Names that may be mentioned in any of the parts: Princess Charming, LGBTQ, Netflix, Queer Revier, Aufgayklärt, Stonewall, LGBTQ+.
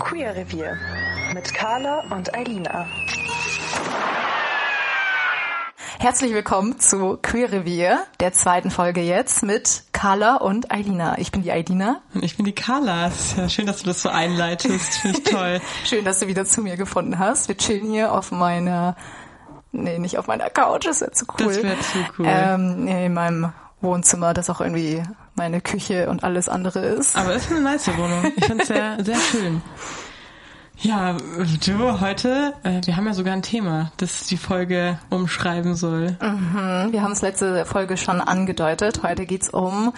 Queer Revier mit Carla und Alina. Herzlich willkommen zu Queer Revier, der zweiten Folge jetzt mit Carla und Alina. Ich bin die Alina. Ich bin die Carla. Ja, schön, dass du das so einleitest. Finde ich toll. Schön, dass du wieder zu mir gefunden hast. Wir chillen hier auf meiner... Nee, nicht auf meiner Couch. Das wäre zu cool. Das wäre zu cool. In meinem Wohnzimmer, das auch irgendwie meine Küche und alles andere ist. Aber es ist eine nice Wohnung. Ich finde es sehr, sehr schön. Ja, du, heute, wir haben ja sogar ein Thema, das die Folge umschreiben soll. Mhm, wir haben es letzte Folge schon angedeutet. Heute geht's um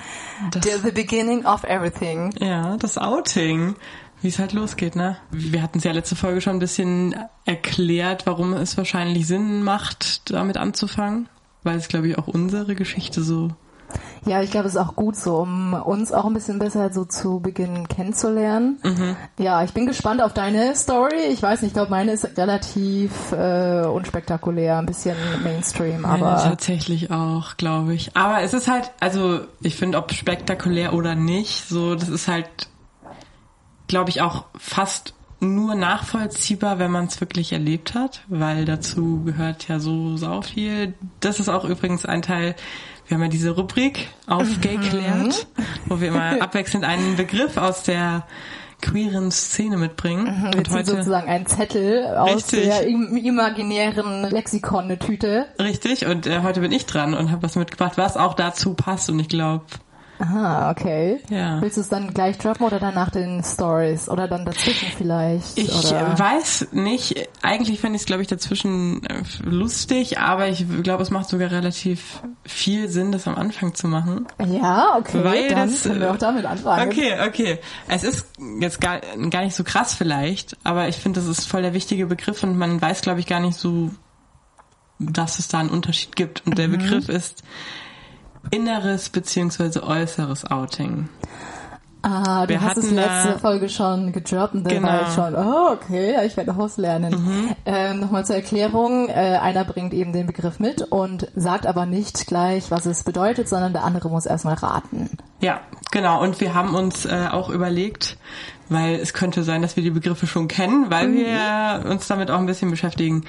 the beginning of everything. Ja, das Outing, wie es halt losgeht, ne? Wir hatten es ja letzte Folge schon ein bisschen erklärt, warum es wahrscheinlich Sinn macht, damit anzufangen, weil es, glaube ich, auch unsere Geschichte so... Ja, ich glaube, es ist auch gut so, um uns auch ein bisschen besser so zu Beginn kennenzulernen. Mhm. Ja, ich bin gespannt auf deine Story. Ich weiß nicht, ich glaube, meine ist relativ unspektakulär, ein bisschen Mainstream. Aber meine tatsächlich auch, glaube ich. Aber es ist halt, also ich finde, ob spektakulär oder nicht, so das ist halt, glaube ich, auch fast nur nachvollziehbar, wenn man es wirklich erlebt hat, weil dazu gehört ja so viel. Das ist auch übrigens ein Teil... Wir haben ja diese Rubrik Aufgayklärt, wo wir immer abwechselnd einen Begriff aus der queeren Szene mitbringen. Mhm, wir ziehen sozusagen einen Zettel aus der imaginären Lexikon-Tüte. Richtig, und heute bin ich dran und habe was mitgebracht, was auch dazu passt und ich glaube... Aha, okay. Ja. Willst du es dann gleich droppen oder danach den Stories oder dann dazwischen vielleicht? Ich weiß nicht. Eigentlich fände ich es, glaube ich, dazwischen lustig, aber ich glaube, es macht sogar relativ viel Sinn, das am Anfang zu machen. Ja, okay, weil dann können wir auch damit anfangen. Okay. Es ist jetzt gar nicht so krass vielleicht, aber ich finde, das ist voll der wichtige Begriff und man weiß, glaube ich, gar nicht so, dass es da einen Unterschied gibt. Und der Begriff ist... inneres bzw. äußeres Outing. Ah, du hast es letzte Folge schon gedroppt und dann war ich schon, ich werde noch was lernen. Mhm. Nochmal zur Erklärung, einer bringt eben den Begriff mit und sagt aber nicht gleich, was es bedeutet, sondern der andere muss erstmal raten. Ja, genau. Und wir haben uns auch überlegt, weil es könnte sein, dass wir die Begriffe schon kennen, weil wir uns damit auch ein bisschen beschäftigen,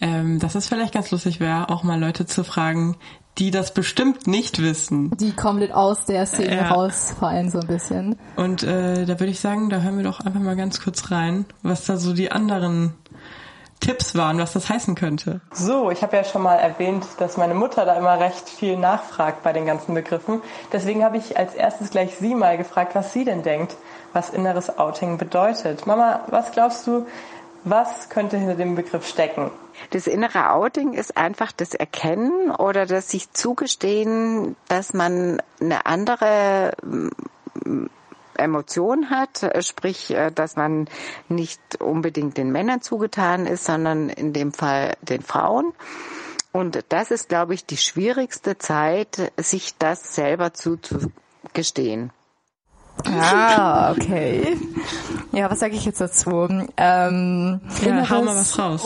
dass es vielleicht ganz lustig wäre, auch mal Leute zu fragen, die das bestimmt nicht wissen. Die komplett aus der Szene rausfallen so ein bisschen. Und da würde ich sagen, da hören wir doch einfach mal ganz kurz rein, was da so die anderen Tipps waren, was das heißen könnte. So, ich habe ja schon mal erwähnt, dass meine Mutter da immer recht viel nachfragt bei den ganzen Begriffen. Deswegen habe ich als erstes gleich sie mal gefragt, was sie denn denkt, was inneres Outing bedeutet. Mama, was glaubst du, was könnte hinter dem Begriff stecken? Das innere Outing ist einfach das Erkennen oder das sich zugestehen, dass man eine andere Emotion hat, sprich, dass man nicht unbedingt den Männern zugetan ist, sondern in dem Fall den Frauen. Und das ist, glaube ich, die schwierigste Zeit, sich das selber zuzugestehen. Ah, okay. Ja, was sage ich jetzt dazu? Inneres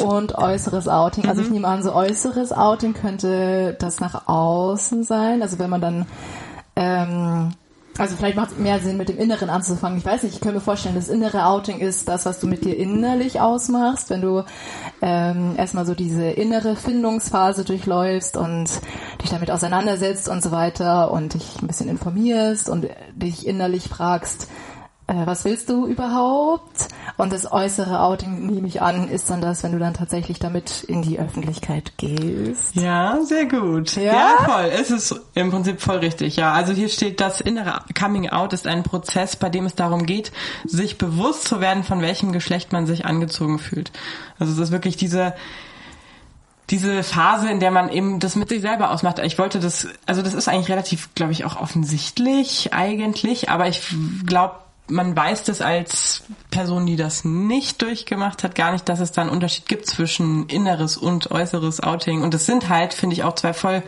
und äußeres Outing. Also ich nehme an, so äußeres Outing könnte das nach außen sein. Also wenn man dann, also vielleicht macht es mehr Sinn, mit dem Inneren anzufangen. Ich weiß nicht, ich könnte mir vorstellen, das innere Outing ist das, was du mit dir innerlich ausmachst, wenn du erstmal so diese innere Findungsphase durchläufst und dich damit auseinandersetzt und so weiter und dich ein bisschen informierst und dich innerlich fragst, was willst du überhaupt? Und das äußere Outing, nehme ich an, ist dann das, wenn du dann tatsächlich damit in die Öffentlichkeit gehst. Ja, sehr gut. Ja, voll. Es ist im Prinzip voll richtig. Ja, also hier steht, das innere Coming Out ist ein Prozess, bei dem es darum geht, sich bewusst zu werden, von welchem Geschlecht man sich angezogen fühlt. Also es ist wirklich diese diese Phase, in der man eben das mit sich selber ausmacht. Ich wollte das, also das ist eigentlich relativ, glaube ich, auch offensichtlich eigentlich, aber ich glaube, man weiß das als Person, die das nicht durchgemacht hat, gar nicht, dass es da einen Unterschied gibt zwischen inneres und äußeres Outing. Und das sind halt, finde ich, auch zwei voll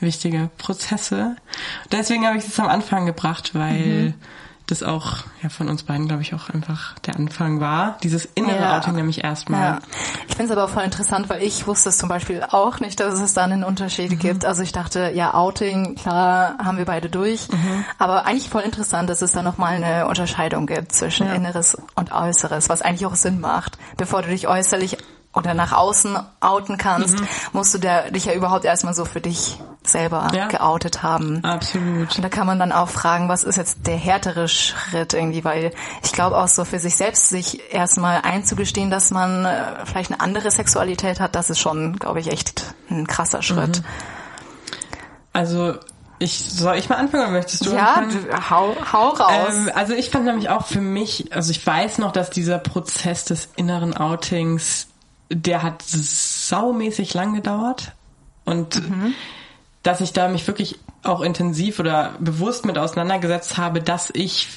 wichtige Prozesse. Deswegen habe ich das am Anfang gebracht, weil das auch ja von uns beiden, glaube ich, auch einfach der Anfang war. Dieses innere Outing nämlich erstmal. Ja. Ich finde es aber auch voll interessant, weil ich wusste es zum Beispiel auch nicht, dass es da einen Unterschied gibt. Also ich dachte, ja, Outing, klar, haben wir beide durch. Aber eigentlich voll interessant, dass es da nochmal eine Unterscheidung gibt zwischen Inneres und Äußeres, was eigentlich auch Sinn macht. Bevor du dich äußerlich oder nach außen outen kannst, musst du dich ja überhaupt erstmal so für dich selber geoutet haben. Absolut. Und da kann man dann auch fragen, was ist jetzt der härtere Schritt irgendwie, weil ich glaube auch so für sich selbst, sich erstmal einzugestehen, dass man vielleicht eine andere Sexualität hat, das ist schon, glaube ich, echt ein krasser Schritt. Also soll ich mal anfangen oder möchtest du anfangen? Ja, hau raus. Also ich fand nämlich auch für mich, also ich weiß noch, dass dieser Prozess des inneren Outings, der hat saumäßig lang gedauert und dass ich da mich wirklich auch intensiv oder bewusst mit auseinandergesetzt habe, dass ich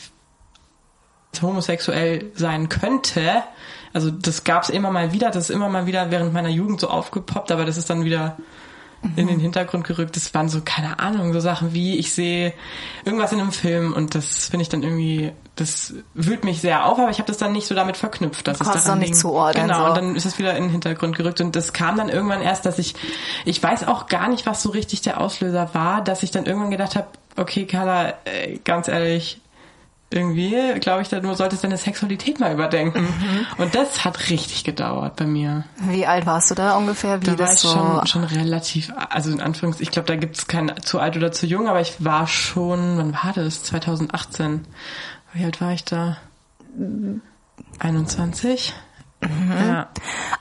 homosexuell sein könnte. Also das gab's immer mal wieder, das ist immer mal wieder während meiner Jugend so aufgepoppt, aber das ist dann wieder in den Hintergrund gerückt. Das waren so, keine Ahnung, so Sachen wie, ich sehe irgendwas in einem Film und das finde ich dann irgendwie, das wühlt mich sehr auf, aber ich habe das dann nicht so damit verknüpft. Dass es daran nicht zuordnen. Genau, so. Und dann ist es wieder in den Hintergrund gerückt und das kam dann irgendwann erst, dass ich weiß auch gar nicht, was so richtig der Auslöser war, dass ich dann irgendwann gedacht habe, okay, Carla, ganz ehrlich, irgendwie, glaube ich, du solltest deine Sexualität mal überdenken. Und das hat richtig gedauert bei mir. Wie alt warst du da ungefähr? Da war ich schon relativ, also in Anführungszeichen, ich glaube, da gibt's kein zu alt oder zu jung, aber ich war schon, wann war das? 2018. Wie alt war ich da? 21. Ja.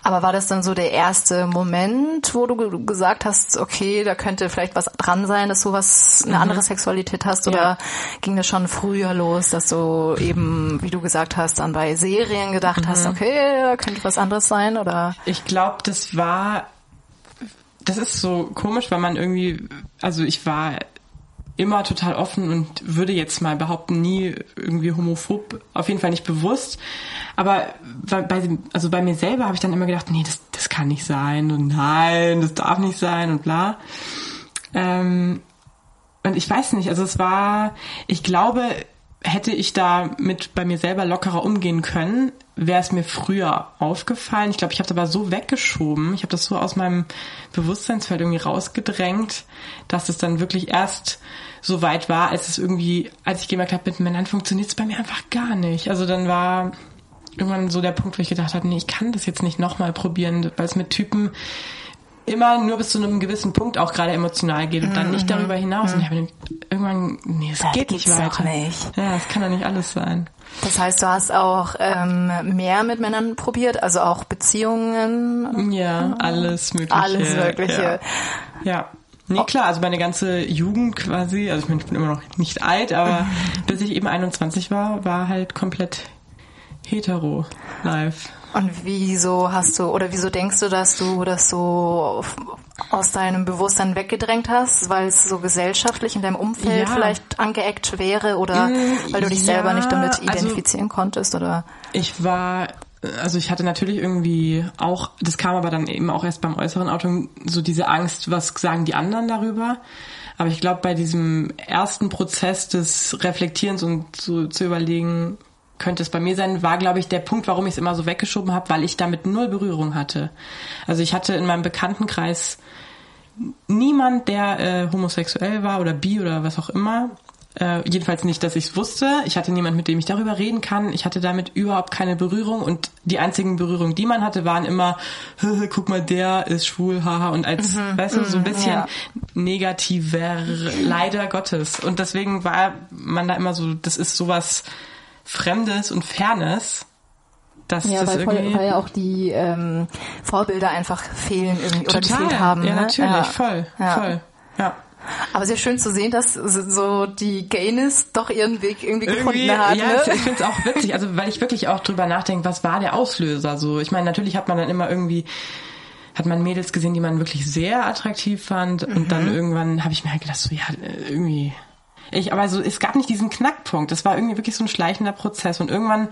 Aber war das dann so der erste Moment, wo du gesagt hast, okay, da könnte vielleicht was dran sein, dass du eine andere Sexualität hast, oder ging das schon früher los, dass du eben, wie du gesagt hast, dann bei Serien gedacht hast, okay, da könnte was anderes sein, oder? Ich glaube, das ist so komisch, weil man irgendwie, also ich war immer total offen und würde jetzt mal behaupten, nie irgendwie homophob, auf jeden Fall nicht bewusst. Aber bei mir selber habe ich dann immer gedacht, nee, das kann nicht sein und nein, das darf nicht sein und bla. Und ich weiß nicht, also es war, ich glaube, hätte ich da mit bei mir selber lockerer umgehen können, wäre es mir früher aufgefallen. Ich glaube, ich habe das aber so weggeschoben, ich habe das so aus meinem Bewusstseinsfeld irgendwie rausgedrängt, dass es dann wirklich erst so weit war, als ich gemerkt habe, mit Männern funktioniert es bei mir einfach gar nicht. Also dann war irgendwann so der Punkt, wo ich gedacht habe, nee, ich kann das jetzt nicht nochmal probieren, weil es mit Typen immer nur bis zu einem gewissen Punkt auch gerade emotional geht und dann nicht darüber hinaus. Und ich habe irgendwann, nee, es geht nicht weiter. Nicht. Ja, es kann doch nicht alles sein. Das heißt, du hast auch mehr mit Männern probiert, also auch Beziehungen? Ja, alles Mögliche. Alles Mögliche. Ja. Nee, klar, also meine ganze Jugend quasi, also ich meine, ich bin immer noch nicht alt, aber bis ich eben 21 war halt komplett hetero live. Und wieso denkst du, dass du das so aus deinem Bewusstsein weggedrängt hast, weil es so gesellschaftlich in deinem Umfeld vielleicht angeeckt wäre oder weil du dich selber nicht damit identifizieren konntest, oder? Ich hatte natürlich irgendwie auch, das kam aber dann eben auch erst beim äußeren Outing, so diese Angst, was sagen die anderen darüber? Aber ich glaube, bei diesem ersten Prozess des Reflektierens und zu überlegen, könnte es bei mir sein, war, glaube ich, der Punkt, warum ich es immer so weggeschoben habe, weil ich damit null Berührung hatte. Also ich hatte in meinem Bekanntenkreis niemand, der homosexuell war oder bi oder was auch immer. Jedenfalls nicht, dass ich es wusste. Ich hatte niemanden, mit dem ich darüber reden kann. Ich hatte damit überhaupt keine Berührung und die einzigen Berührungen, die man hatte, waren immer, guck mal, der ist schwul, haha. Und als, weißt du, so ein bisschen negativer, leider Gottes. Und deswegen war man da immer so, das ist sowas Fremdes und Fernes, dass das irgendwie... Ja, weil ja auch die Vorbilder einfach fehlen irgendwie, oder gefehlt haben. Ja, ne? Natürlich, ja. Voll, ja. Aber sehr schön zu sehen, dass so die Gayness doch ihren Weg irgendwie gefunden hat. Ja, ne? Ich finde es auch witzig, also weil ich wirklich auch drüber nachdenke, was war der Auslöser so? Ich meine, natürlich hat man dann immer irgendwie hat man Mädels gesehen, die man wirklich sehr attraktiv fand. Und dann irgendwann habe ich mir halt gedacht, so ja, irgendwie... es gab nicht diesen Knackpunkt. Das war irgendwie wirklich so ein schleichender Prozess. Und irgendwann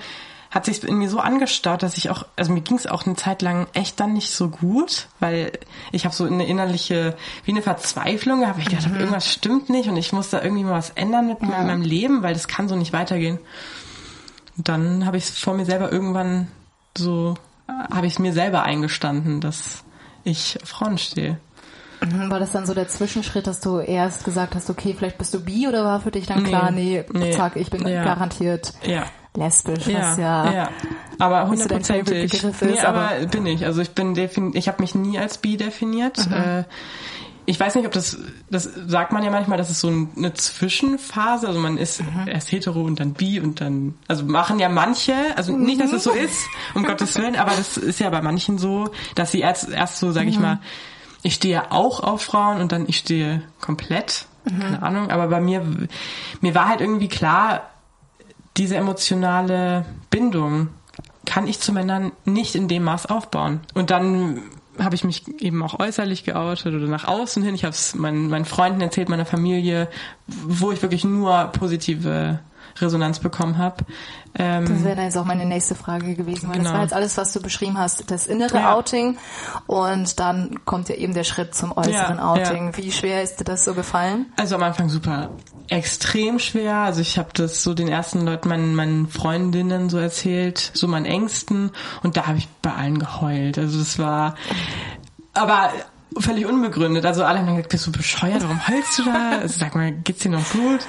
hat sich in mir so angestaut, dass ich auch, also mir ging es auch eine Zeit lang echt dann nicht so gut, weil ich habe so eine innerliche, wie eine Verzweiflung gehabt. Ich dachte, irgendwas stimmt nicht und ich muss da irgendwie mal was ändern mit meinem Leben, weil das kann so nicht weitergehen. Und dann habe ich es vor mir selber irgendwann so, habe ich es mir selber eingestanden, dass ich auf Frauen stehe. War das dann so der Zwischenschritt, dass du erst gesagt hast, okay, vielleicht bist du bi, oder war für dich dann klar, nee, zack, ich bin garantiert lesbisch, was ja aber 100%ig Begriff ist. Aber bin ich. Also ich habe mich nie als bi definiert. Ich weiß nicht, ob das sagt man ja manchmal, das ist so eine Zwischenphase, also man ist erst hetero und dann bi und dann, also machen ja manche, also nicht, dass es so ist, um Gottes Willen, aber das ist ja bei manchen so, dass sie erst so, sag ich mal, ich stehe auch auf Frauen und dann ich stehe komplett, keine Ahnung, aber bei mir war halt irgendwie klar, diese emotionale Bindung kann ich zu Männern nicht in dem Maß aufbauen. Und dann habe ich mich eben auch äußerlich geoutet oder nach außen hin. Ich habe es meinen Freunden erzählt, meiner Familie, wo ich wirklich nur positive Resonanz bekommen habe. Das wäre dann jetzt auch meine nächste Frage gewesen, weil das war jetzt alles, was du beschrieben hast, das innere Outing, und dann kommt ja eben der Schritt zum äußeren Outing. Ja. Wie schwer ist dir das so gefallen? Also am Anfang super, extrem schwer. Also ich habe das so den ersten Leuten, meinen Freundinnen so erzählt, so meinen Ängsten, und da habe ich bei allen geheult. Also das war, aber völlig unbegründet. Also alle haben gesagt, bist du bescheuert? Warum heulst du da? Also sag mal, geht's dir noch gut?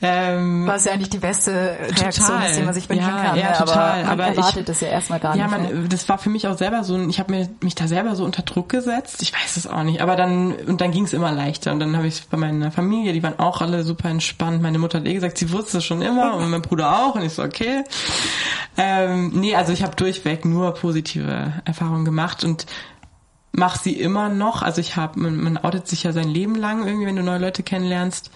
Was ja eigentlich die beste Reaktion ist, die man sich wünschen kann. Ja, total. Aber man erwartet das ja erstmal gar nicht. Ja, das war für mich auch selber so, ich habe mich da selber so unter Druck gesetzt. Ich weiß es auch nicht. Aber dann ging es immer leichter. Und dann habe ich es bei meiner Familie, die waren auch alle super entspannt. Meine Mutter hat gesagt, sie wusste es schon immer und mein Bruder auch. Und ich so, okay. Also ich habe durchweg nur positive Erfahrungen gemacht und mach sie immer noch. Also man outet sich ja sein Leben lang irgendwie, wenn du neue Leute kennenlernst.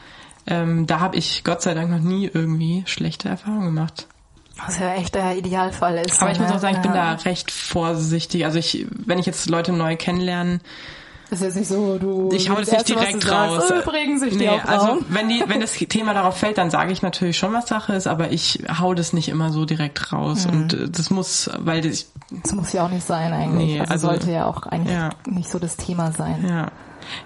Da habe ich Gott sei Dank noch nie irgendwie schlechte Erfahrungen gemacht. Was ja echt der Idealfall ist. Aber ich muss auch sagen, ich bin da recht vorsichtig. Also wenn ich jetzt Leute neu kennenlerne, ist jetzt nicht so, ich hau das nicht direkt raus. Übrigens, ich stehe auf Frauen. Also wenn das Thema darauf fällt, dann sage ich natürlich schon, was Sache ist, aber ich hau das nicht immer so direkt raus. Und das muss, weil das muss ja auch nicht sein eigentlich. Nee, also sollte ja auch eigentlich nicht so das Thema sein. Ja.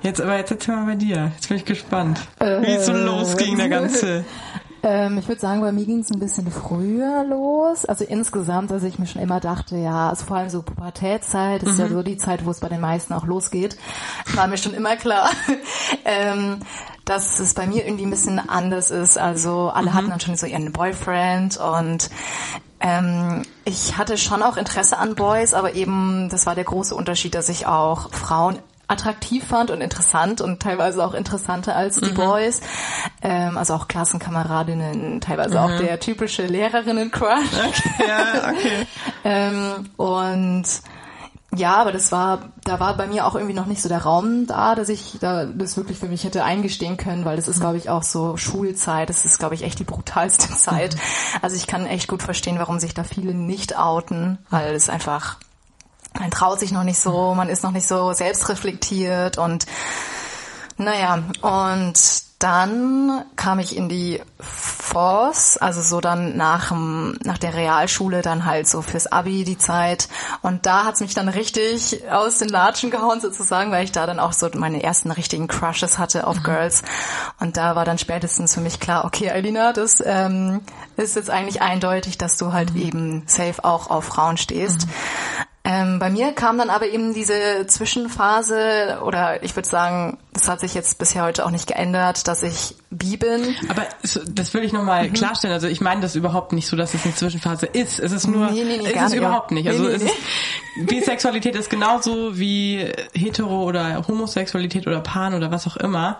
Jetzt erzähl mal bei dir. Jetzt bin ich gespannt, wie es so losging, der ganze... Ich würde sagen, bei mir ging es ein bisschen früher los. Also insgesamt, dass ich mir schon immer dachte, also vor allem so Pubertätszeit, das ist ja so die Zeit, wo es bei den meisten auch losgeht, war mir schon immer klar, dass es bei mir irgendwie ein bisschen anders ist. Also alle hatten dann schon so ihren Boyfriend und ich hatte schon auch Interesse an Boys, aber eben, das war der große Unterschied, dass ich auch Frauen attraktiv fand und interessant und teilweise auch interessanter als die Boys. Also auch Klassenkameradinnen, teilweise auch der typische Lehrerinnen-Crush. Okay, okay. Aber da war bei mir auch irgendwie noch nicht so der Raum da, dass ich da das wirklich für mich hätte eingestehen können, weil das ist, glaube ich, auch so Schulzeit, das ist, glaube ich, echt die brutalste Zeit. Also ich kann echt gut verstehen, warum sich da viele nicht outen, weil es einfach... Man traut sich noch nicht so, man ist noch nicht so selbstreflektiert und und dann kam ich in die Force, also so dann nach der Realschule dann halt so fürs Abi die Zeit, und da hat's mich dann richtig aus den Latschen gehauen sozusagen, weil ich da dann auch so meine ersten richtigen Crushes hatte auf Girls, und da war dann spätestens für mich klar, okay Alina, das ist jetzt eigentlich eindeutig, dass du halt eben safe auch auf Frauen stehst. Bei mir kam dann aber eben diese Zwischenphase, oder ich würde sagen, das hat sich jetzt bisher heute auch nicht geändert, dass ich bi bin. Aber das will ich nochmal klarstellen. Also ich meine das überhaupt nicht so, dass es eine Zwischenphase ist. Es ist nur, überhaupt nicht. Also Bisexualität ist genauso wie Hetero- oder Homosexualität oder Pan oder was auch immer.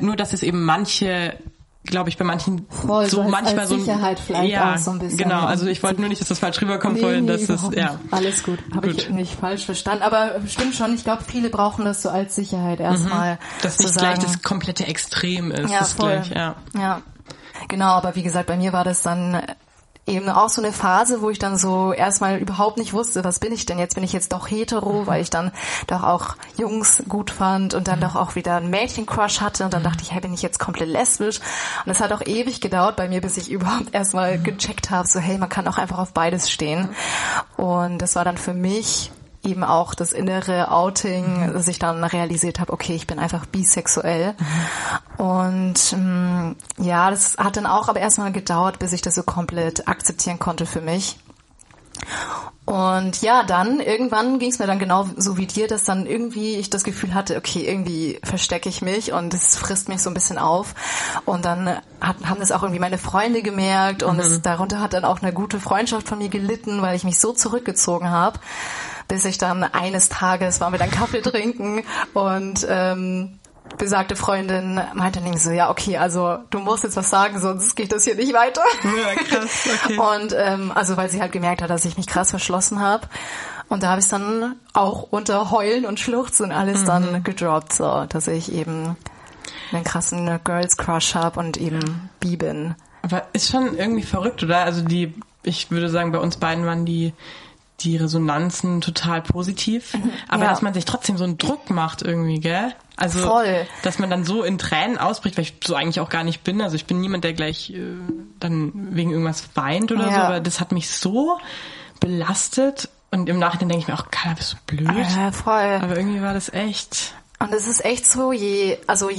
Nur, dass es eben glaube ich, bei manchen so manchmal so Sicherheit vielleicht auch so ein bisschen. Genau, also ich wollte nur nicht, dass das falsch rüberkommt vorhin, dass das alles gut, habe ich nicht falsch verstanden, aber stimmt schon, ich glaube, viele brauchen das so als Sicherheit erstmal, dass nicht gleich das komplette Extrem ist, ja, das gleich, ja. Ja. Genau, aber wie gesagt, bei mir war das dann eben auch so eine Phase, wo ich dann so erstmal überhaupt nicht wusste, was bin ich denn jetzt? Bin ich jetzt doch hetero, weil ich dann doch auch Jungs gut fand und dann doch auch wieder einen Mädchen-Crush hatte und dann dachte ich, hey, bin ich jetzt komplett lesbisch? Und es hat auch ewig gedauert bei mir, bis ich überhaupt erstmal gecheckt habe, so hey, man kann auch einfach auf beides stehen. Und das war dann für mich eben auch das innere Outing, dass ich dann realisiert habe, okay, ich bin einfach bisexuell. Und ja, das hat dann auch aber erstmal gedauert, bis ich das so komplett akzeptieren konnte für mich. Und ja, dann irgendwann ging es mir dann genau so wie dir, dass dann irgendwie ich das Gefühl hatte, okay, irgendwie verstecke ich mich und es frisst mich so ein bisschen auf. Und dann haben das auch irgendwie meine Freunde gemerkt und darunter hat dann auch eine gute Freundschaft von mir gelitten, weil ich mich so zurückgezogen habe, bis ich dann eines Tages waren wir dann Kaffee trinken und besagte Freundin meinte dann so, ja okay, also du musst jetzt was sagen, sonst geht das hier nicht weiter. Ja, krass, okay. Und also weil sie halt gemerkt hat, dass ich mich krass verschlossen habe. Und da habe ich es dann auch unter Heulen und Schluchzen alles dann gedroppt, so dass ich eben einen krassen Girls-Crush habe und eben bi bin. Aber ist schon irgendwie verrückt, oder? Also die, ich würde sagen, bei uns beiden waren die Resonanzen total positiv, aber dass man sich trotzdem so einen Druck macht irgendwie, gell? Also, dass man dann so in Tränen ausbricht, weil ich so eigentlich auch gar nicht bin. Also ich bin niemand, der gleich dann wegen irgendwas weint oder so, aber das hat mich so belastet und im Nachhinein denke ich mir auch, Carla, bist du blöd? Ja, voll. Aber irgendwie war das echt... Und es ist echt so, je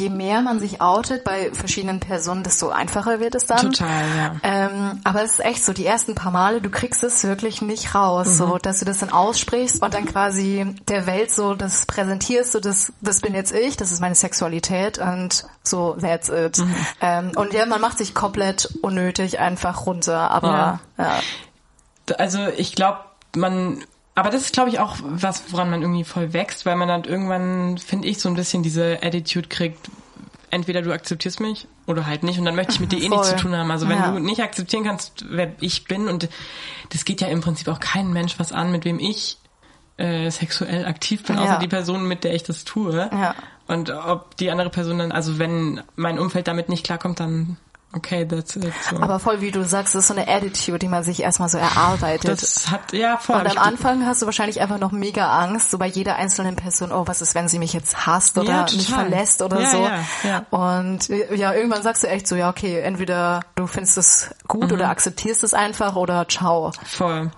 mehr man sich outet bei verschiedenen Personen, desto einfacher wird es dann. Total, ja. Aber es ist echt so, die ersten paar Male, du kriegst es wirklich nicht raus, so, dass du das dann aussprichst und dann quasi der Welt so das präsentierst, so das bin jetzt ich, das ist meine Sexualität und so, that's it. Und ja, man macht sich komplett unnötig einfach runter, aber ja. Also ich glaube, aber das ist, glaube ich, auch was, woran man irgendwie voll wächst, weil man dann irgendwann, finde ich, so ein bisschen diese Attitude kriegt, entweder du akzeptierst mich oder halt nicht und dann möchte ich mit dir nichts zu tun haben. Also wenn du nicht akzeptieren kannst, wer ich bin, und das geht ja im Prinzip auch kein Mensch was an, mit wem ich sexuell aktiv bin, außer die Person, mit der ich das tue. Ja. Und ob die andere Person dann, also wenn mein Umfeld damit nicht klarkommt, dann... Okay, that's it. So. Aber voll, wie du sagst, das ist so eine Attitude, die man sich erstmal so erarbeitet. Das hat, ja, voll. Und am Anfang hast du wahrscheinlich einfach noch mega Angst, so bei jeder einzelnen Person, oh, was ist, wenn sie mich jetzt hasst oder mich verlässt oder so. Ja. Und ja, irgendwann sagst du echt so, ja, okay, entweder du findest es gut oder akzeptierst es einfach oder ciao. Voll.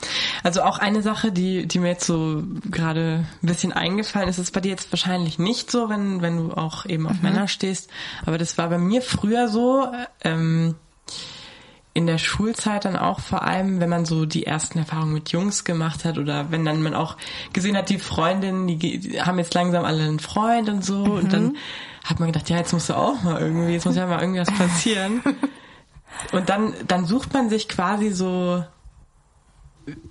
Also auch eine Sache, die mir jetzt so gerade ein bisschen eingefallen ist, ist bei dir jetzt wahrscheinlich nicht so, wenn du auch eben auf Männer stehst, aber das war bei mir früher so, in der Schulzeit dann auch vor allem, wenn man so die ersten Erfahrungen mit Jungs gemacht hat oder wenn dann man auch gesehen hat, die Freundinnen, die haben jetzt langsam alle einen Freund und so und dann hat man gedacht, ja, jetzt muss ja mal irgendwie was passieren. Und dann sucht man sich quasi so,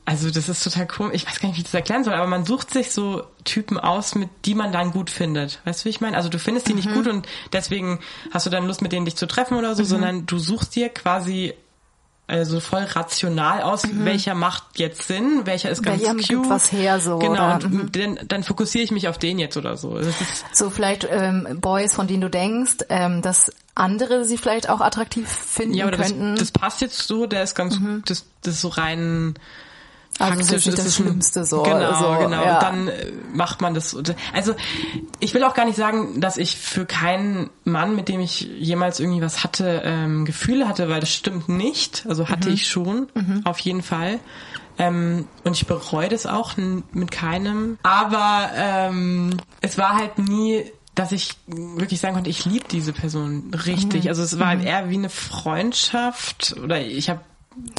also das ist total komisch, ich weiß gar nicht, wie ich das erklären soll, aber man sucht sich so Typen aus, mit die man dann gut findet. Weißt du, wie ich meine? Also du findest die nicht gut und deswegen hast du dann Lust, mit denen dich zu treffen oder so, sondern du suchst dir quasi also voll rational aus, welcher macht jetzt Sinn, welcher ist ganz cute. Gibt was her, so. Genau, oder? Und dann fokussiere ich mich auf den jetzt oder so. Das ist so vielleicht Boys, von denen du denkst, dass andere sie vielleicht auch attraktiv finden könnten. Das passt jetzt so, der ist ganz, das ist so rein... Also das ist das Schlimmste so. Genau. Ja. Und dann macht man das. Also ich will auch gar nicht sagen, dass ich für keinen Mann, mit dem ich jemals irgendwie was hatte, Gefühle hatte, weil das stimmt nicht. Also hatte ich schon, auf jeden Fall. Und ich bereue das auch mit keinem. Aber es war halt nie, dass ich wirklich sagen konnte, ich liebe diese Person richtig. Also es war eher wie eine Freundschaft oder ich habe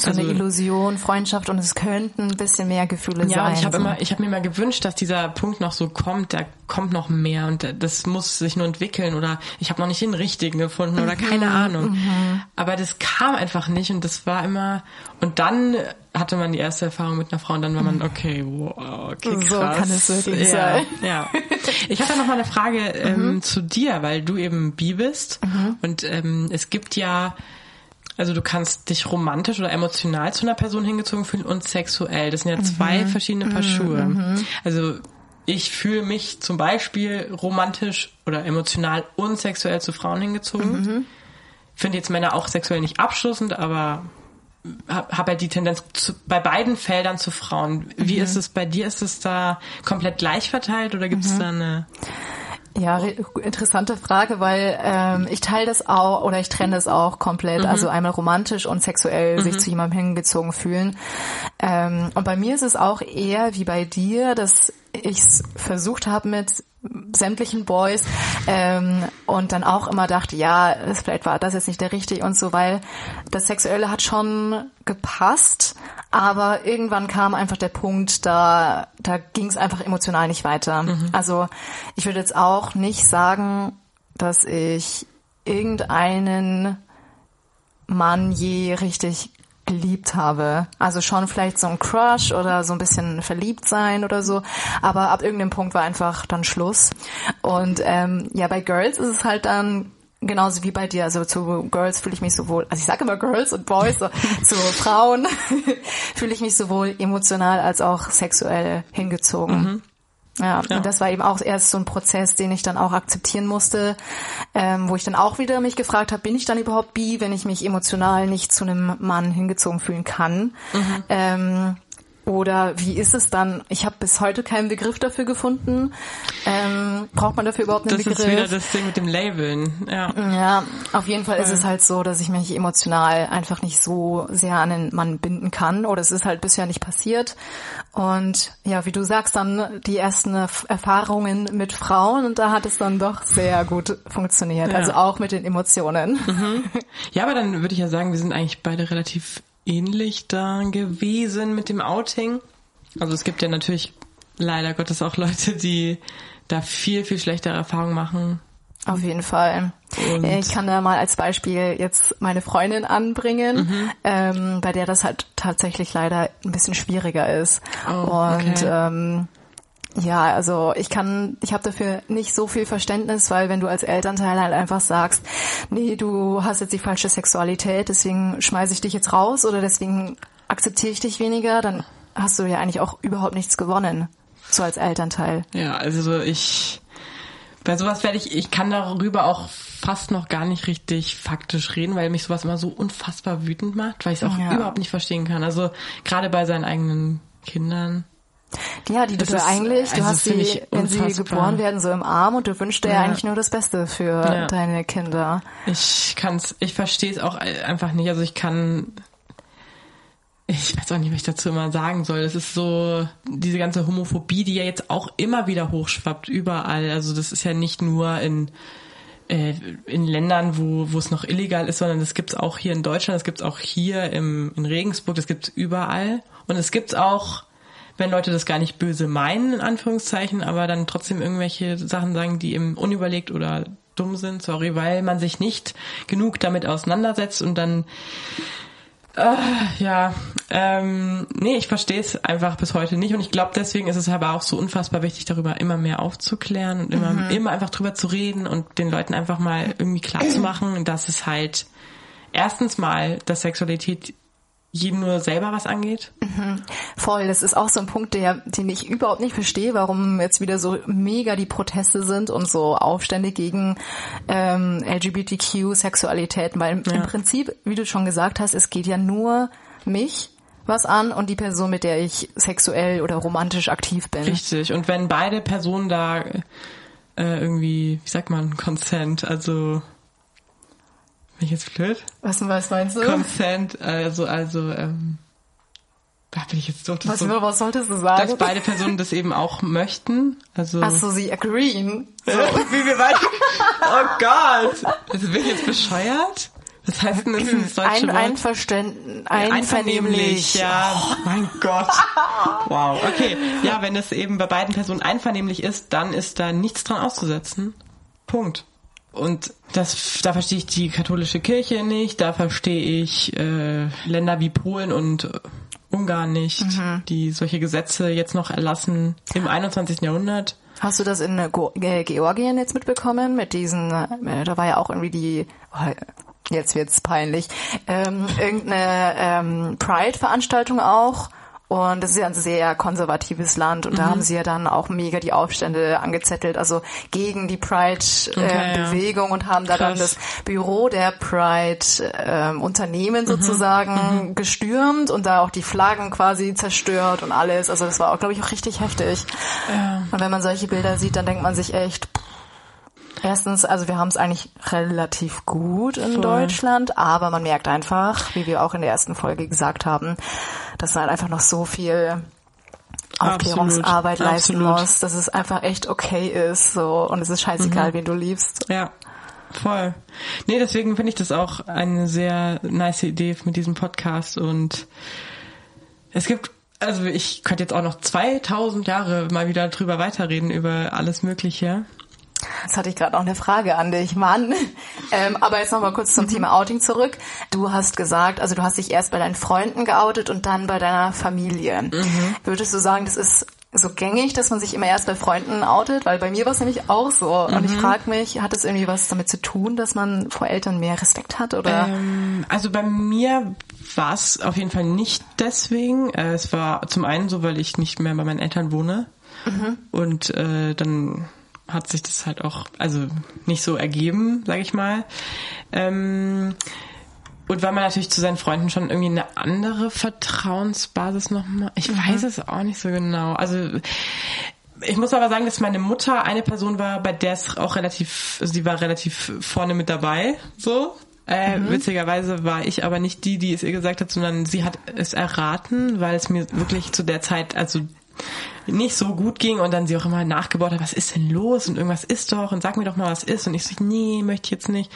eine Illusion, Freundschaft und es könnten ein bisschen mehr Gefühle sein. Ja, und ich hab mir immer gewünscht, dass dieser Punkt noch so kommt, da kommt noch mehr und das muss sich nur entwickeln oder ich habe noch nicht den richtigen gefunden oder keine Ahnung. Aber das kam einfach nicht und das war immer... Und dann hatte man die erste Erfahrung mit einer Frau und dann war man, okay, wow, okay, krass. So kann es wirklich sein. Ja. Ich habe da noch mal eine Frage zu dir, weil du eben bi bist und es gibt ja... Also du kannst dich romantisch oder emotional zu einer Person hingezogen fühlen und sexuell. Das sind ja zwei verschiedene Paar Schuhe. Also ich fühle mich zum Beispiel romantisch oder emotional und sexuell zu Frauen hingezogen. Finde jetzt Männer auch sexuell nicht abstoßend, aber habe halt die Tendenz bei beiden Feldern zu Frauen. Wie ist es bei dir? Ist es da komplett gleich verteilt oder gibt es da eine... Ja, interessante Frage, weil ich teile das auch oder ich trenne das auch komplett. Also einmal romantisch und sexuell sich zu jemandem hingezogen fühlen. Und bei mir ist es auch eher wie bei dir, dass ich es versucht habe mit sämtlichen Boys und dann auch immer dachte, ja, vielleicht war das jetzt nicht der richtige und so, weil das Sexuelle hat schon gepasst, aber irgendwann kam einfach der Punkt, da ging es einfach emotional nicht weiter. Also ich würde jetzt auch nicht sagen, dass ich irgendeinen Mann je richtig geliebt habe. Also schon vielleicht so ein Crush oder so ein bisschen verliebt sein oder so, aber ab irgendeinem Punkt war einfach dann Schluss. Und ja, bei Girls ist es halt dann genauso wie bei dir. Also zu Girls fühle ich mich sowohl, also ich sage immer Girls und Boys, zu Frauen fühle ich mich sowohl emotional als auch sexuell hingezogen. Ja, und das war eben auch erst so ein Prozess, den ich dann auch akzeptieren musste, wo ich dann auch wieder mich gefragt habe, bin ich dann überhaupt bi, wenn ich mich emotional nicht zu einem Mann hingezogen fühlen kann? Oder wie ist es dann? Ich habe bis heute keinen Begriff dafür gefunden. Braucht man dafür überhaupt einen Begriff? Das ist wieder das Ding mit dem Labeln. Ja, auf jeden Fall ist es halt so, dass ich mich emotional einfach nicht so sehr an einen Mann binden kann. Oder es ist halt bisher nicht passiert. Und ja, wie du sagst, dann die ersten Erfahrungen mit Frauen. Und da hat es dann doch sehr gut funktioniert. Ja. Also auch mit den Emotionen. Ja, aber dann würde ich ja sagen, wir sind eigentlich beide relativ ähnlich da gewesen mit dem Outing. Also es gibt ja natürlich leider Gottes auch Leute, die da viel, viel schlechtere Erfahrungen machen. Auf jeden Fall. Und ich kann da mal als Beispiel jetzt meine Freundin anbringen, bei der das halt tatsächlich leider ein bisschen schwieriger ist. Ja, also ich habe dafür nicht so viel Verständnis, weil wenn du als Elternteil halt einfach sagst, nee, du hast jetzt die falsche Sexualität, deswegen schmeiße ich dich jetzt raus oder deswegen akzeptiere ich dich weniger, dann hast du ja eigentlich auch überhaupt nichts gewonnen, so als Elternteil. Ja, also bei sowas ich kann darüber auch fast noch gar nicht richtig faktisch reden, weil mich sowas immer so unfassbar wütend macht, weil ich es auch überhaupt nicht verstehen kann. Also gerade bei seinen eigenen Kindern. Ja, die du hast sie, wenn sie geboren werden, so im Arm und du wünschst dir ja eigentlich nur das Beste für deine Kinder. Ich verstehe es auch einfach nicht. Also ich weiß auch nicht, was ich dazu immer sagen soll. Das ist so, diese ganze Homophobie, die ja jetzt auch immer wieder hochschwappt, überall. Also das ist ja nicht nur in Ländern, wo es noch illegal ist, sondern das gibt's auch hier in Deutschland, das gibt's auch hier in Regensburg, das gibt's überall. Und es gibt's auch, wenn Leute das gar nicht böse meinen, in Anführungszeichen, aber dann trotzdem irgendwelche Sachen sagen, die eben unüberlegt oder dumm sind, sorry, weil man sich nicht genug damit auseinandersetzt und dann, nee, ich verstehe es einfach bis heute nicht und ich glaube, deswegen ist es aber auch so unfassbar wichtig, darüber immer mehr aufzuklären und immer einfach drüber zu reden und den Leuten einfach mal irgendwie klarzumachen, dass es halt erstens mal, dass Sexualität jedem nur selber was angeht. Voll, das ist auch so ein Punkt, den ich überhaupt nicht verstehe, warum jetzt wieder so mega die Proteste sind und so Aufstände gegen LGBTQ-Sexualität, weil im Prinzip, wie du schon gesagt hast, es geht ja nur mich was an und die Person, mit der ich sexuell oder romantisch aktiv bin. Richtig, und wenn beide Personen da irgendwie, wie sagt man, Consent, also... Bin ich jetzt blöd? Was meinst du? Consent, da bin ich jetzt doch. Was solltest du sagen? Dass beide Personen das eben auch möchten. Ach so, sie agreeen. So. Wie wir weiter. Oh Gott! Also bin ich jetzt bescheuert? Was heißt denn das ins deutsche Wort? Einvernehmlich, ja. Oh mein Gott. Wow, okay. Ja, wenn es eben bei beiden Personen einvernehmlich ist, dann ist da nichts dran auszusetzen. Punkt. Und da verstehe ich die katholische Kirche nicht, da verstehe ich Länder wie Polen und Ungarn nicht, die solche Gesetze jetzt noch erlassen im 21. Jahrhundert. Hast du das in Georgien jetzt mitbekommen? Mit diesen, da war ja auch irgendwie jetzt wird's peinlich, irgendeine Pride-Veranstaltung auch. Und das ist ja ein sehr konservatives Land und da haben sie ja dann auch mega die Aufstände angezettelt, also gegen die Pride-Bewegung und haben da dann das Büro der Pride-Unternehmen sozusagen gestürmt und da auch die Flaggen quasi zerstört und alles. Also das war auch, glaube ich, auch richtig heftig. Ja. Und wenn man solche Bilder sieht, dann denkt man sich echt, erstens, also wir haben es eigentlich relativ gut in Deutschland, aber man merkt einfach, wie wir auch in der ersten Folge gesagt haben, dass man einfach noch so viel Aufklärungsarbeit leisten muss, dass es einfach echt okay ist, so, und es ist scheißegal, wen du liebst. Ja, voll. Nee, deswegen finde ich das auch eine sehr nice Idee mit diesem Podcast und es gibt, also ich könnte jetzt auch noch 2000 Jahre mal wieder drüber weiterreden über alles Mögliche. Jetzt hatte ich gerade noch eine Frage an dich, Mann. Aber jetzt nochmal kurz zum Thema Outing zurück. Du hast gesagt, also du hast dich erst bei deinen Freunden geoutet und dann bei deiner Familie. Würdest du sagen, das ist so gängig, dass man sich immer erst bei Freunden outet? Weil bei mir war es nämlich auch so. Und ich frage mich, hat es irgendwie was damit zu tun, dass man vor Eltern mehr Respekt hat? Oder? Also bei mir war es auf jeden Fall nicht deswegen. Es war zum einen so, weil ich nicht mehr bei meinen Eltern wohne. Und dann hat sich das halt auch, also nicht so ergeben, sag ich mal. Und weil man natürlich zu seinen Freunden schon irgendwie eine andere Vertrauensbasis nochmal, ich weiß es auch nicht so genau. Also ich muss aber sagen, dass meine Mutter eine Person war, bei der es auch relativ, also die war relativ vorne mit dabei, so. Witzigerweise war ich aber nicht die, die es ihr gesagt hat, sondern sie hat es erraten, weil es mir wirklich zu der Zeit, also nicht so gut ging und dann sie auch immer nachgebohrt hat, was ist denn los und irgendwas ist doch und sag mir doch mal, was ist und ich so, nee, möchte ich jetzt nicht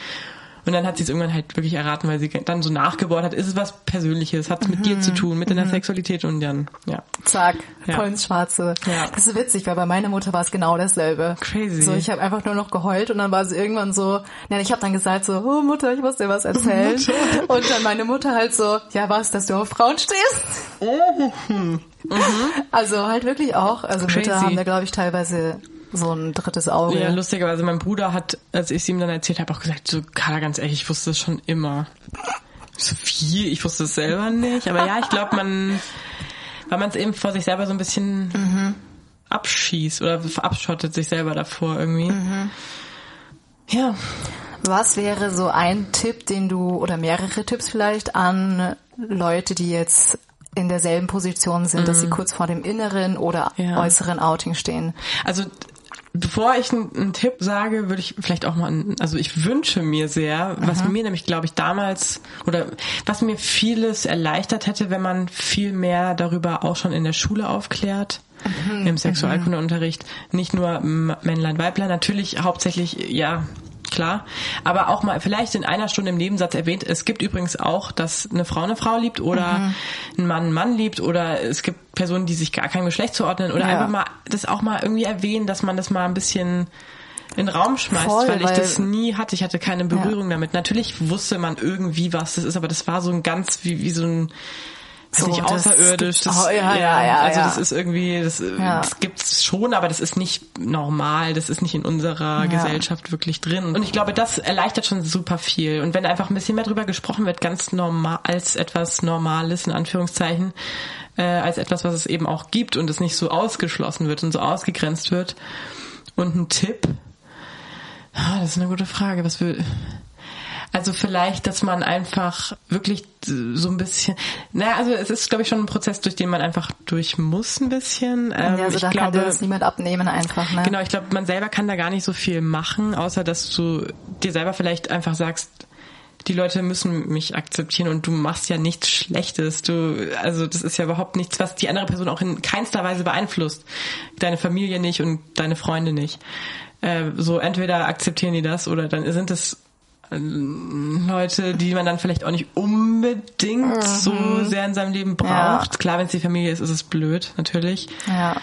und dann hat sie es irgendwann halt wirklich erraten, weil sie dann so nachgebohrt hat, ist es was Persönliches, hat es mit dir zu tun, mit deiner Sexualität und dann, ja. Zack, voll ins Schwarze. Ja. Das ist witzig, weil bei meiner Mutter war es genau dasselbe. Crazy. So, ich habe einfach nur noch geheult und dann war sie irgendwann so, ja, ich habe dann gesagt so, oh Mutter, ich muss dir was erzählen und dann meine Mutter halt so, ja was, dass du auf Frauen stehst? Also halt wirklich auch, also Crazy. Mütter haben da glaube ich teilweise so ein drittes Auge. Ja, lustigerweise, mein Bruder hat, als ich es ihm dann erzählt habe, auch gesagt, so Carla, ganz ehrlich, ich wusste es schon immer. So viel, ich wusste es selber nicht, aber ja, ich glaube, man, weil man es eben vor sich selber so ein bisschen abschießt oder verabschottet sich selber davor irgendwie. Ja. Was wäre so ein Tipp, den du, oder mehrere Tipps vielleicht an Leute, die jetzt in derselben Position sind, dass sie kurz vor dem inneren oder äußeren Outing stehen. Also bevor ich einen Tipp sage, würde ich vielleicht auch mal, also ich wünsche mir sehr, was mir nämlich, glaube ich, damals oder was mir vieles erleichtert hätte, wenn man viel mehr darüber auch schon in der Schule aufklärt, im Sexualkundeunterricht, nicht nur Männlein, Weiblein, natürlich hauptsächlich, ja, klar, aber auch mal vielleicht in einer Stunde im Nebensatz erwähnt, es gibt übrigens auch, dass eine Frau liebt oder ein Mann einen Mann liebt oder es gibt Personen, die sich gar keinem Geschlecht zuordnen oder einfach mal das auch mal irgendwie erwähnen, dass man das mal ein bisschen in den Raum schmeißt, weil ich das nie hatte. Ich hatte keine Berührung damit. Natürlich wusste man irgendwie, was das ist, aber das war so ein ganz, wie so ein so, nicht außerirdisch. Das ist irgendwie, das gibt's schon, aber das ist nicht normal, das ist nicht in unserer Gesellschaft wirklich drin. Und ich glaube, das erleichtert schon super viel. Und wenn einfach ein bisschen mehr drüber gesprochen wird, ganz normal, als etwas Normales, in Anführungszeichen, als etwas, was es eben auch gibt und es nicht so ausgeschlossen wird und so ausgegrenzt wird. Und ein Tipp? Ah, das ist eine gute Frage. Also vielleicht, dass man einfach wirklich so ein bisschen, also es ist, glaube ich, schon ein Prozess, durch den man einfach durch muss ein bisschen. Also da kann dir das niemand abnehmen einfach, ne? Genau, ich glaube, man selber kann da gar nicht so viel machen, außer dass du dir selber vielleicht einfach sagst, die Leute müssen mich akzeptieren und du machst ja nichts Schlechtes. Also das ist ja überhaupt nichts, was die andere Person auch in keinster Weise beeinflusst. Deine Familie nicht und deine Freunde nicht. So entweder akzeptieren die das oder dann sind es Leute, die man dann vielleicht auch nicht unbedingt so sehr in seinem Leben braucht. Ja. Klar, wenn es die Familie ist, ist es blöd, natürlich. Ja.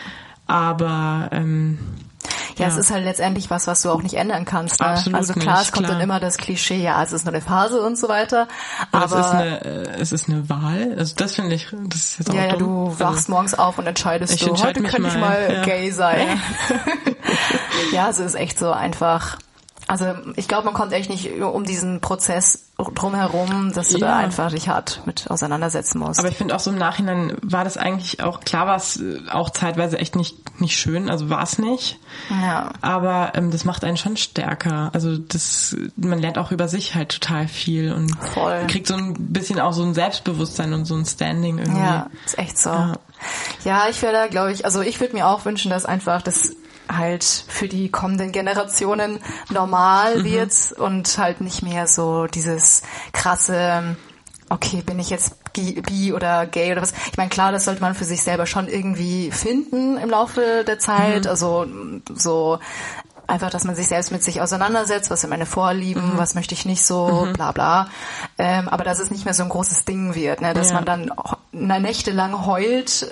Aber es ist halt letztendlich was du auch nicht ändern kannst. Ne? Absolut also klar, nicht, es kommt dann immer das Klischee, es ist nur eine Phase und so weiter. Aber es ist eine Wahl. Also das finde ich, das ist jetzt auch dumm. Ja, du wachst morgens auf und entscheidest, heute könnte ich mal gay sein. Ja, es ist echt so einfach. Also ich glaube, man kommt echt nicht um diesen Prozess drumherum, dass du da einfach dich hart mit auseinandersetzen musst. Aber ich finde auch so im Nachhinein war das eigentlich auch, klar war es auch zeitweise echt nicht schön, also war es nicht. Ja. Aber das macht einen schon stärker. Also das, man lernt auch über sich halt total viel und kriegt so ein bisschen auch so ein Selbstbewusstsein und so ein Standing irgendwie. Ja, ist echt so. Ja, ich wäre da, glaube ich, also ich würde mir auch wünschen, dass einfach das halt für die kommenden Generationen normal wird und halt nicht mehr so dieses krasse, okay, bin ich jetzt bi oder gay oder was. Ich meine, klar, das sollte man für sich selber schon irgendwie finden im Laufe der Zeit. Also so einfach, dass man sich selbst mit sich auseinandersetzt, was sind meine Vorlieben, was möchte ich nicht so, bla bla. Aber dass es nicht mehr so ein großes Ding wird, ne? Dass man dann nächtelang heult,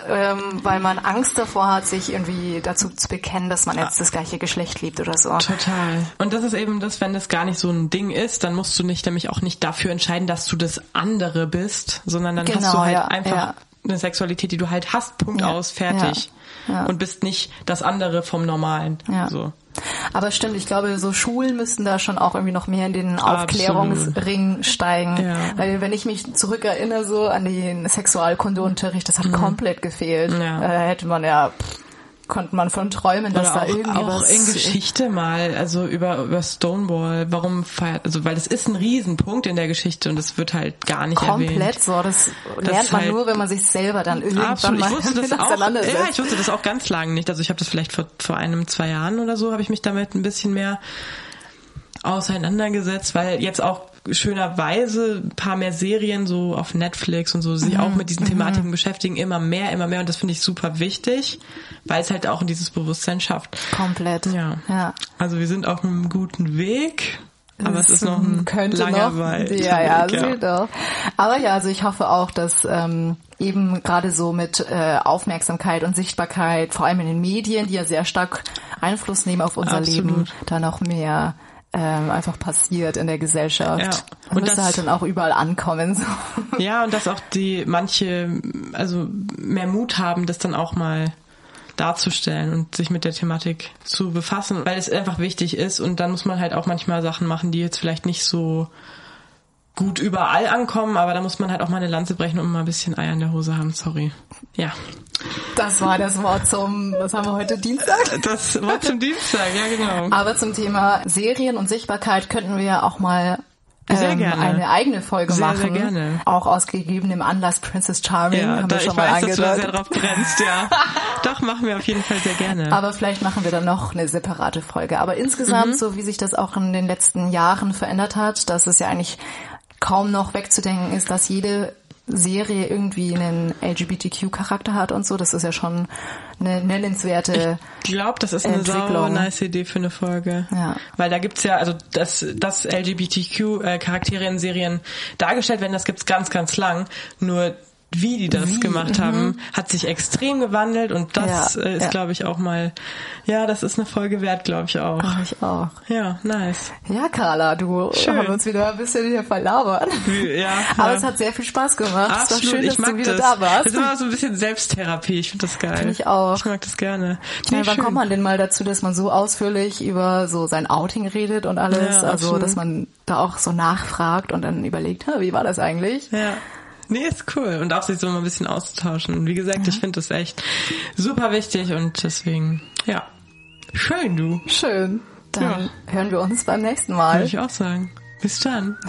weil man Angst davor hat, sich irgendwie dazu zu bekennen, dass man jetzt das gleiche Geschlecht liebt oder so. Total. Und das ist eben das, wenn das gar nicht so ein Ding ist, dann musst du dich nämlich auch nicht dafür entscheiden, dass du das andere bist, sondern dann hast du halt einfach eine Sexualität, die du halt hast, Punkt aus, fertig. Ja. Und bist nicht das andere vom Normalen. Ja. So. Aber stimmt, ich glaube, so Schulen müssten da schon auch irgendwie noch mehr in den Aufklärungsring steigen. Ja. Weil wenn ich mich zurückerinnere so an den Sexualkundeunterricht, das hat komplett gefehlt. Ja. Da hätte man konnte man von träumen, dass da irgendwie auch in Geschichte mal, also über Stonewall, warum feiert, also weil das ist ein Riesenpunkt in der Geschichte und das wird halt gar nicht erwähnt. So, das lernt man halt nur, wenn man sich selber dann irgendwann mal auseinandersetzt. Ja, ich wusste das auch ganz lange nicht, also ich habe das vielleicht vor 1-2 Jahren oder so, habe ich mich damit ein bisschen mehr auseinandergesetzt, weil jetzt auch schönerweise ein paar mehr Serien so auf Netflix und so sich auch mit diesen Thematiken beschäftigen, immer mehr und das finde ich super wichtig, weil es halt auch in dieses Bewusstsein schafft. Komplett. Ja. Also wir sind auf einem guten Weg, aber es ist noch ein langer Weg. Ja, sieht doch. Aber ja, also ich hoffe auch, dass eben gerade so mit Aufmerksamkeit und Sichtbarkeit, vor allem in den Medien, die ja sehr stark Einfluss nehmen auf unser Leben, da noch mehr einfach passiert in der Gesellschaft. Ja. Und das halt dann auch überall ankommen. So. Ja, und dass auch manche mehr Mut haben, das dann auch mal darzustellen und sich mit der Thematik zu befassen, weil es einfach wichtig ist und dann muss man halt auch manchmal Sachen machen, die jetzt vielleicht nicht so gut überall ankommen, aber da muss man halt auch mal eine Lanze brechen und mal ein bisschen Eier in der Hose haben, sorry. Ja. Das war das Wort zum, was haben wir heute, Dienstag? Das Wort zum Dienstag, ja genau. Aber zum Thema Serien und Sichtbarkeit könnten wir ja auch mal eine eigene Folge machen. Sehr gerne. Auch aus gegebenem Anlass Princess Charming. Ja, haben wir schon mal angedeutet. Dass du sehr drauf brennst, ja. Doch, machen wir auf jeden Fall sehr gerne. Aber vielleicht machen wir dann noch eine separate Folge. Aber insgesamt, so wie sich das auch in den letzten Jahren verändert hat, dass es ja eigentlich kaum noch wegzudenken ist, dass jede Serie irgendwie einen LGBTQ-Charakter hat und so. Das ist ja schon eine nennenswerte Entwicklung. Ich glaube, das ist eine sau nice Idee für eine Folge. Ja. Weil da gibt's ja, also dass LGBTQ-Charaktere in Serien dargestellt werden, das gibt's ganz, ganz lang. Nur wie die das gemacht haben, hat sich extrem gewandelt und das ist, glaube ich, auch mal, das ist eine Folge wert, glaube ich auch. Ach, ich auch. Ja, nice. Ja, Carla, haben uns wieder ein bisschen hier verlabert. Ja. Aber es hat sehr viel Spaß gemacht. Absolut, es war schön, dass du wieder da warst. Das war so ein bisschen Selbsttherapie, ich finde das geil. Finde ich auch. Ich mag das gerne. Wann kommt man denn mal dazu, dass man so ausführlich über so sein Outing redet und alles, dass man da auch so nachfragt und dann überlegt, wie war das eigentlich? Ja. Nee, ist cool. Und auch sich so mal ein bisschen auszutauschen. Wie gesagt, ich finde das echt super wichtig und deswegen, schön, du. Schön. Dann hören wir uns beim nächsten Mal. Würde ich auch sagen. Bis dann.